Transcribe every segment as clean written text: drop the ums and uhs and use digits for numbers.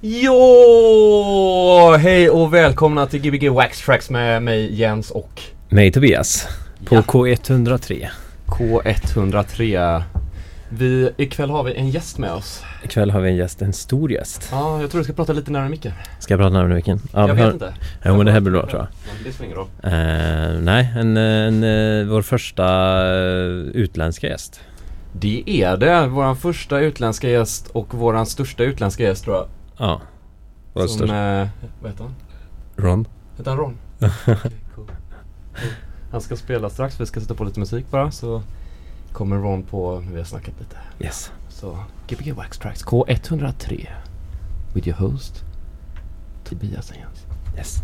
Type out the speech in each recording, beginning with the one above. Jo, hej och välkomna till GBG Wax Trax med mig Jens och mig Tobias på K103. K103. Ikväll har vi en gäst med oss. Ikväll har vi en gäst, en stor gäst. Ja, jag tror du ska prata lite närmare micken. Ska jag prata närmare micken? Ja, jag vet inte. Ja, men det här blir bra, tror jag. Det svänger då. Vår första utländska gäst. Det är det, vår första utländska gäst och vår största utländska gäst, tror jag. Ja. Vad heter han? Ron. Heter han Ron? Okay, cool. Han ska spela strax, vi ska sätta på lite musik bara, så kommer Ron på, vi har snackat lite. Yes. Så, GBG Wax Trax K103 with your host Tobias and Jens. Yes.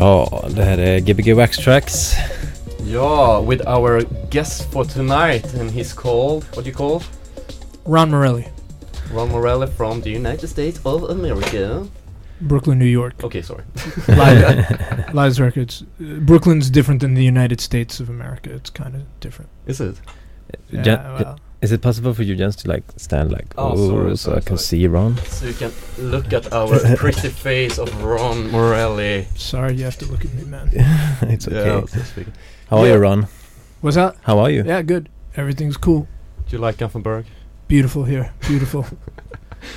Ja, det här är GBG Wax Trax. Ja, with our guest for tonight, and he's called, what do you call? Ron Morelli. Ron Morelli from the United States of America. Brooklyn, New York. Okay, sorry. L.I.E.S. Records. Brooklyn's different than the United States of America. It's kind of different. Is it? Yeah, well. Is it possible for you just to stand sorry. See Ron? So you can look at our pretty face of Ron Morelli. Sorry, you have to look at me, man. It's okay. Yeah, How are you, Ron? What's that? How are you? Yeah, good. Everything's cool. Do you like Gothenburg? Beautiful here. Beautiful.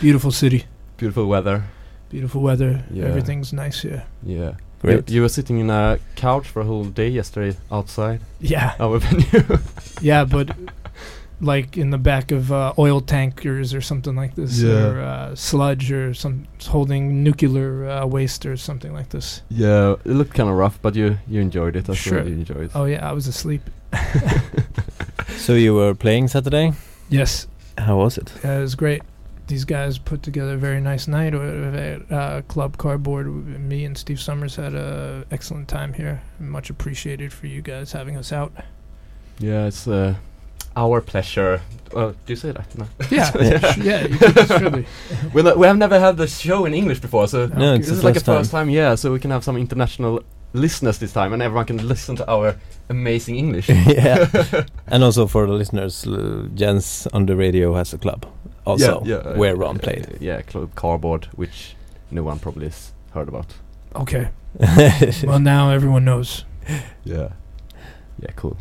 Beautiful city. Beautiful weather. Beautiful weather. Yeah. Everything's nice here. Yeah. Great. You were sitting in a couch for a whole day yesterday outside. Yeah. Our venue. Yeah, but like in the back of oil tankers or something like this, or sludge or some holding nuclear waste or something like this. Yeah, it looked kind of rough, but you enjoyed it. Sure. You enjoyed. Oh yeah, I was asleep. So you were playing Saturday? Yes. How was it? It was great. These guys put together a very nice night at Club Cardboard. Me and Steve Summers had an excellent time here. Much appreciated for you guys having us out. Yeah, it's our pleasure. Do you say that? No. Yeah, yeah. We have never had the show in English before, so no, this is like a first time. Yeah, so we can have some international listeners this time, and everyone can listen to our amazing English. Yeah, and also for the listeners, Jens on the radio has a club also where Ron played. Yeah, Club Cardboard, which no one probably has heard about. Okay. Well, now everyone knows. Yeah. Yeah, cool.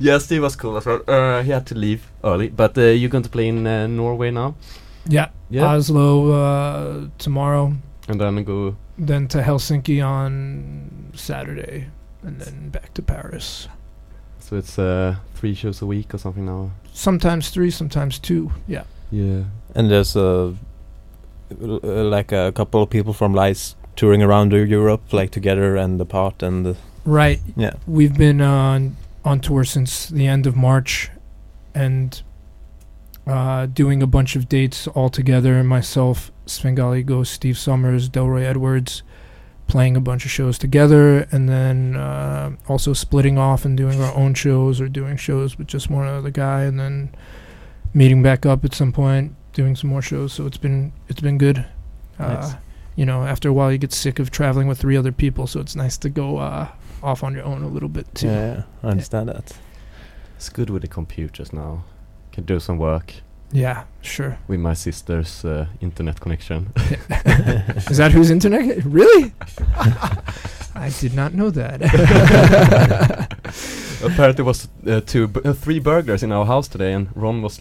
Yeah, Steve was cool as well. He had to leave early, but you're going to play in Norway now? Yeah. Oslo tomorrow. And then Then to Helsinki on Saturday, and then back to Paris. So it's 3 shows a week or something now? Sometimes 3, sometimes 2, yeah. Yeah. And there's a couple of people from L.I.E.S. touring around Europe, together and apart. Right. Yeah. We've been on tour since the end of March, and doing a bunch of dates all together, myself, Svengali Ghost, Steve Summers, Delroy Edwards, playing a bunch of shows together, and then also splitting off and doing our own shows, or doing shows with just one other guy, and then meeting back up at some point, doing some more shows. So it's been good. Nice. You know, after a while you get sick of traveling with 3 other people, so it's nice to go off on your own a little bit too. Yeah, I understand that. It's good with the computers now. Can do some work. Yeah, sure. With my sister's internet connection. Is that whose internet? Really? I did not know that. Apparently, was 3 burglars in our house today, and Ron was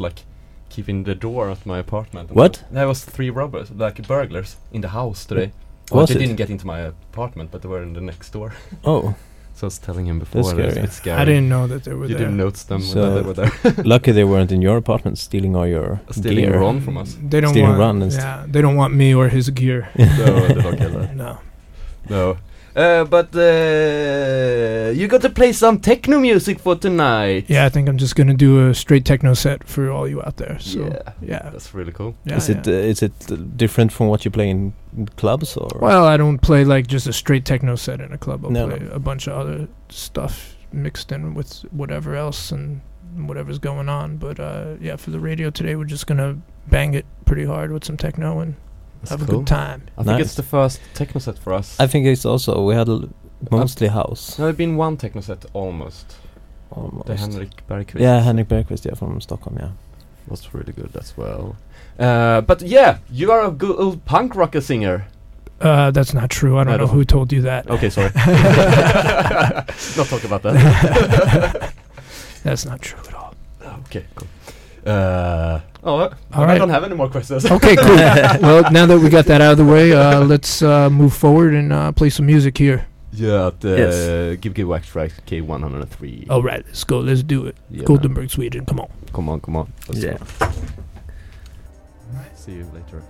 keeping the door at my apartment. What? There was 3 robbers, burglars, in the house today. They didn't get into my apartment, but they were in the next door. Oh. So I was telling him before, it's scary. I didn't know that they were there. You didn't notice them when they were there. Lucky they weren't in your apartment stealing all your gear. Stealing Ron from us. They don't they don't want me or his gear. No, they don't care that. No. But you got to play some techno music for tonight. Yeah, I think I'm just going to do a straight techno set for all you out there. So yeah. That's really cool. Yeah, is it different from what you play in clubs? Or? Well, I don't play just a straight techno set in a club. I'll play a bunch of other stuff mixed in with whatever else and whatever's going on. But for the radio today, we're just going to bang it pretty hard with some techno and have a good time. I think it's the first techno set for us. I think it's also, we had mostly house. No, there's been one techno set almost. The Henrik Bergqvist. Yeah, from Stockholm, yeah. Was really good as well. But yeah, you are a good old punk rocker singer. That's not true. I don't know who told you that. Okay, sorry. Not talk about that. That's not true at all. Okay, cool. All right. I don't have any more questions. Okay, cool. Well, now that we got that out of the way, let's move forward and play some music here. Yeah, Give Wax Trax K103. All right, let's go. Let's do it. Yeah. Gothenburg, Sweden. Come on. Let's go. Right. See you later.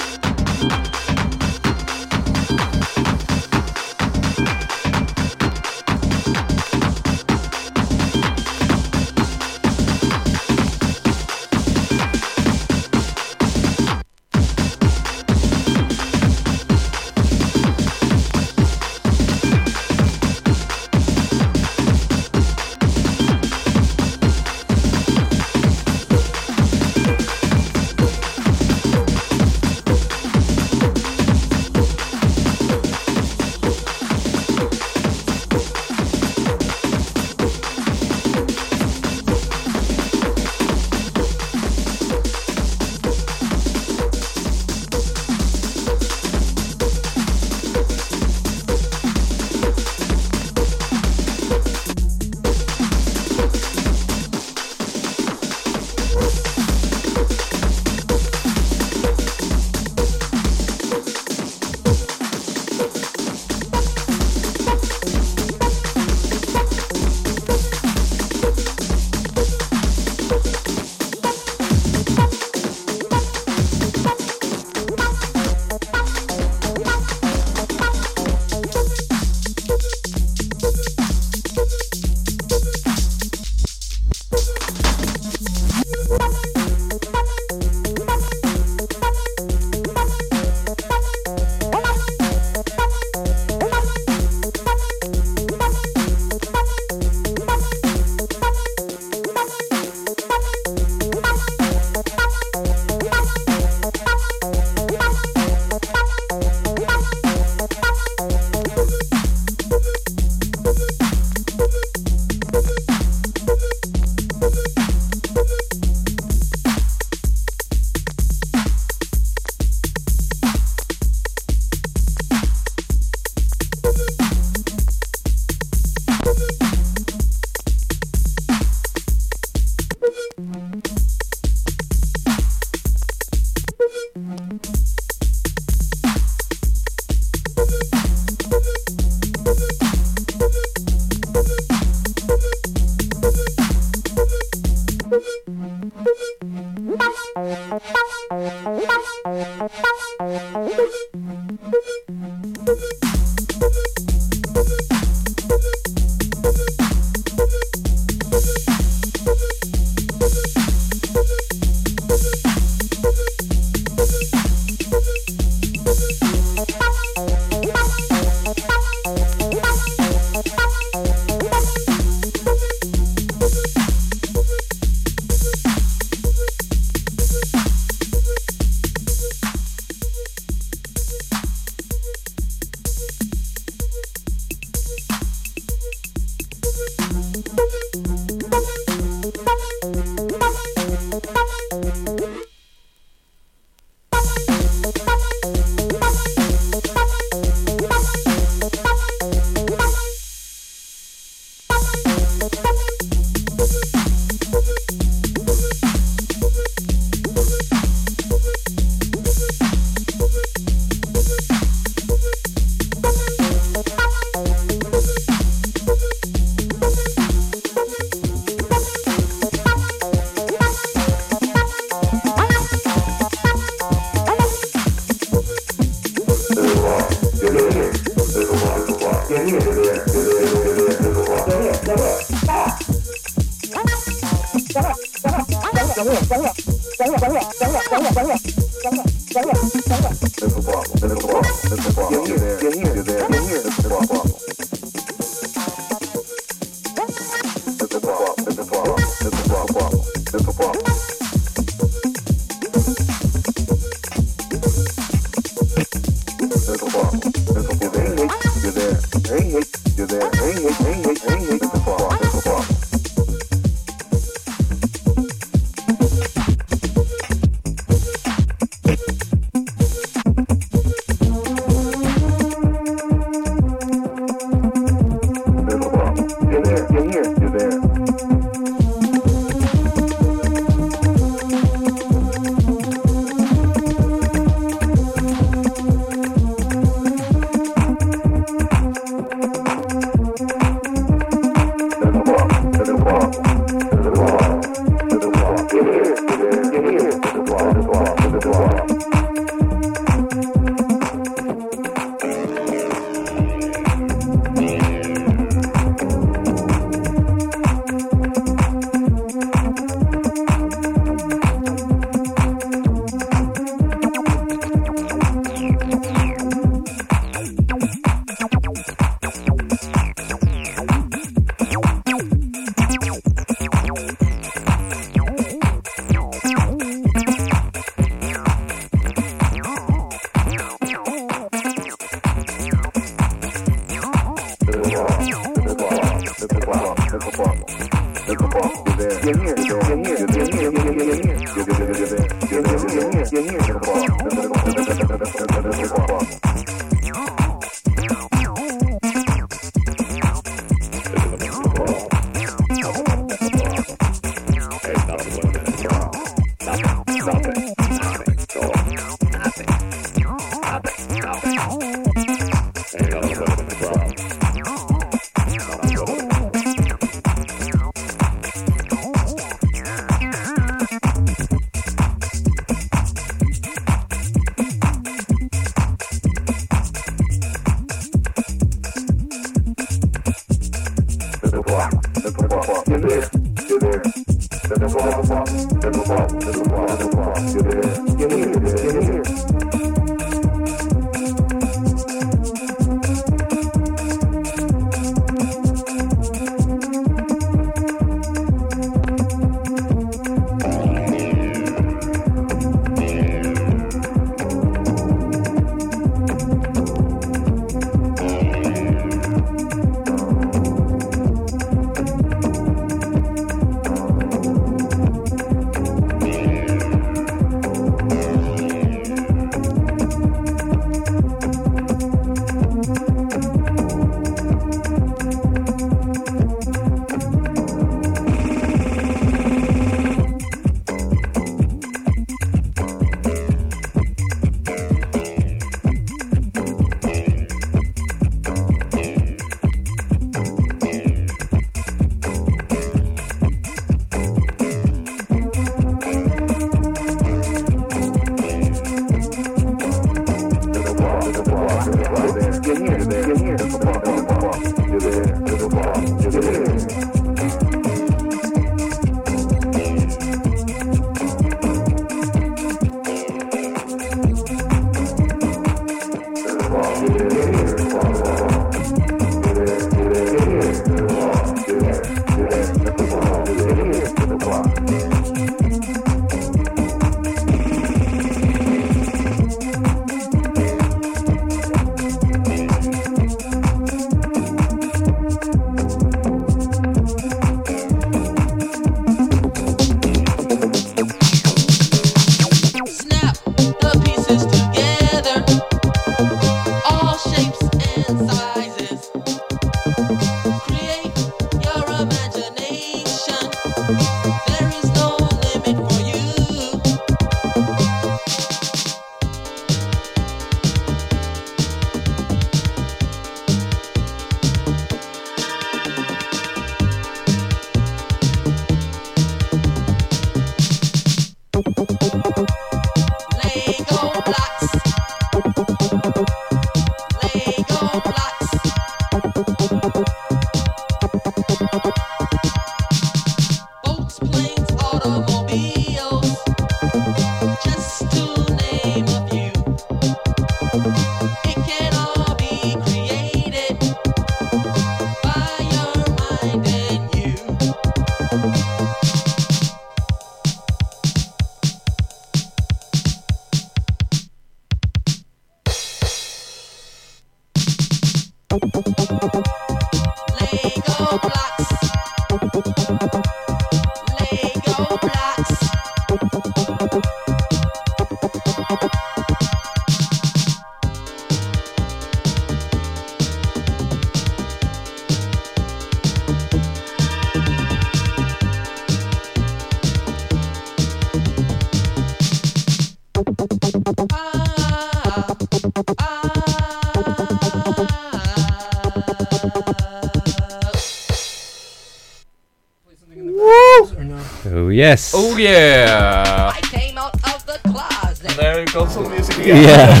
Yes. Oh yeah! I came out of the closet. There goes some music again. Yeah.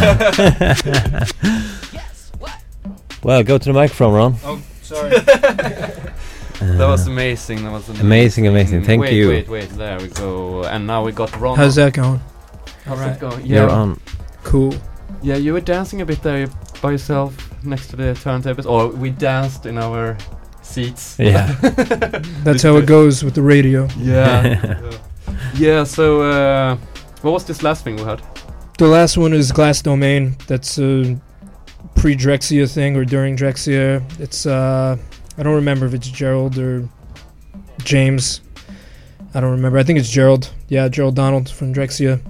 Yes. What? Well, go to the microphone, Ron. Oh, sorry. That was amazing. Amazing. Thank you. Wait. There we go. And now we got Ron. How's that going? All right. Yeah. You're on. Cool. Yeah, you were dancing a bit there by yourself next to the turntables, or we danced in our seats. Yeah. That's how it goes with the radio. Yeah. Yeah, so what was this last thing we had? The last one is Glass Domain. That's a pre-Drexia thing or during Drexia. It's I don't remember if it's Gerald or James. I don't remember. I think it's Gerald. Yeah, Gerald Donald from Drexia.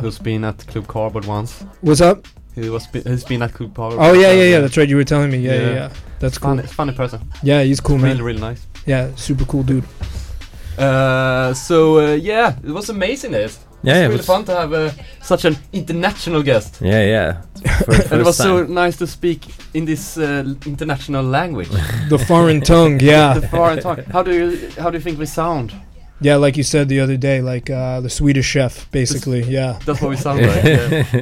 Who's been at Club Cardboard once. What's up? He's been at Club Cardboard. Oh, yeah. That's right. You were telling me. Yeah. That's cool. Funny person. Yeah, he's cool, man. Really nice. Yeah, super cool dude. So, it was amazing. It was really fun to have such an international guest. Yeah. And it was so nice to speak in this international language. The foreign tongue, yeah. How do you think we sound? Yeah, like you said the other day, like the Swedish chef, basically. Yeah. That's what we sound like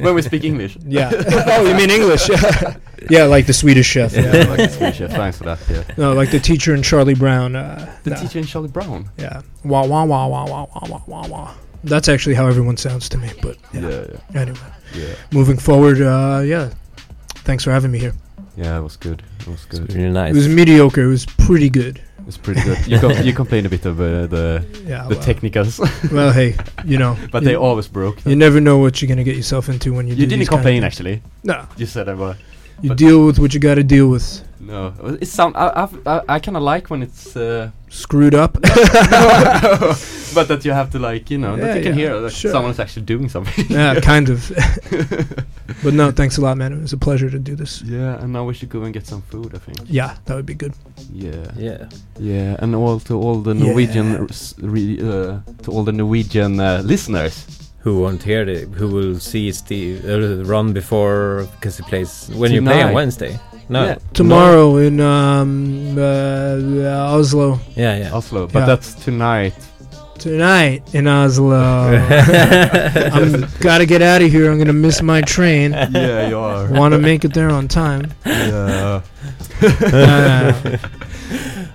when we speak English. Yeah. Oh, you mean English? Yeah, like the Swedish chef. Yeah, like the Swedish chef. Thanks for that. Yeah. No, like the teacher in Charlie Brown. Teacher in Charlie Brown. Yeah. Wah wah wah wah wah wah wah wah. That's actually how everyone sounds to me. But yeah. Anyway. Yeah. Moving forward. Thanks for having me here. Yeah, it was good. It was really nice. It was mediocre. It was pretty good. It's pretty good. You complain a bit of the technicals. Well, hey, you know. But they always broke. You never know what you're going to get yourself into when you do. You didn't complain, actually. No. You said about. You deal with what you got to deal with. No. I kind of like when it's screwed up. No. But that you have to, like, you know, that you can hear that someone's actually doing something. Yeah, kind of. But no, thanks a lot, man. It was a pleasure to do this. Yeah, and now we should go and get some food, I think. Yeah, that would be good. Yeah. Yeah. Yeah, and to all the Norwegian listeners who won't hear it, who will see Steve Ron before, because he plays when you play on Wednesday. No, yeah. Tomorrow in Oslo. Yeah, Oslo. But that's tonight. Tonight in Oslo. I'm gotta get out of here. I'm gonna miss my train. Yeah, you are. Wanna make it there on time. Yeah.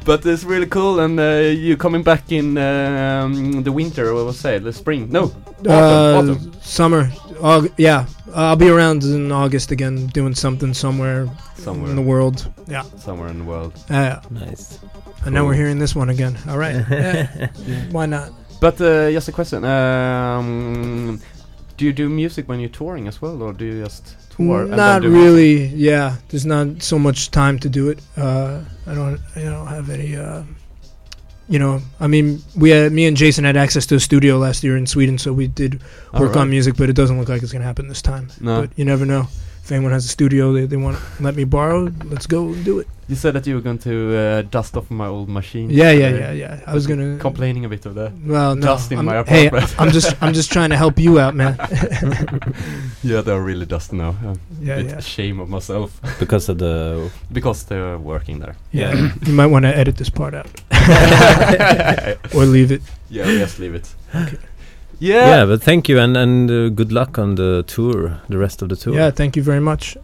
But it's really cool, and you coming back in the winter, what was it? The spring? No, autumn. Summer. Yeah, I'll be around in August again, doing something somewhere in the world. Yeah, somewhere in the world. Nice. And now we're hearing this one again. All right, why not? But just a question: do you do music when you're touring as well, or do you just? Not really. Music? Yeah, there's not so much time to do it. I don't have any. I mean, me and Jason had access to a studio last year in Sweden, so we did work on music, but it doesn't look like it's gonna happen this time. No. But you never know. If anyone has a studio, they want to let me borrow. Let's go and do it. You said that you were going to dust off my old machine. Yeah. I was gonna complaining a bit of that. Well, no, dust in my apartment. Hey, I'm just trying to help you out, man. Yeah, they're really dusty now. I'm a bit ashamed of myself because they're working there. Yeah, you might want to edit this part out or leave it. Yeah, just leave it. Okay. Yeah, but thank you and good luck on the tour, the rest of the tour. Yeah, thank you very much.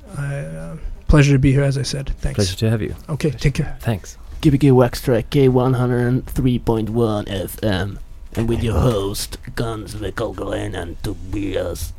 Pleasure to be here, as I said. Thanks. Pleasure to have you. Okay, take care. Thanks. GBG Wax Trax K103.1 FM, and with your host Guns Vickle Glenn and Tobias.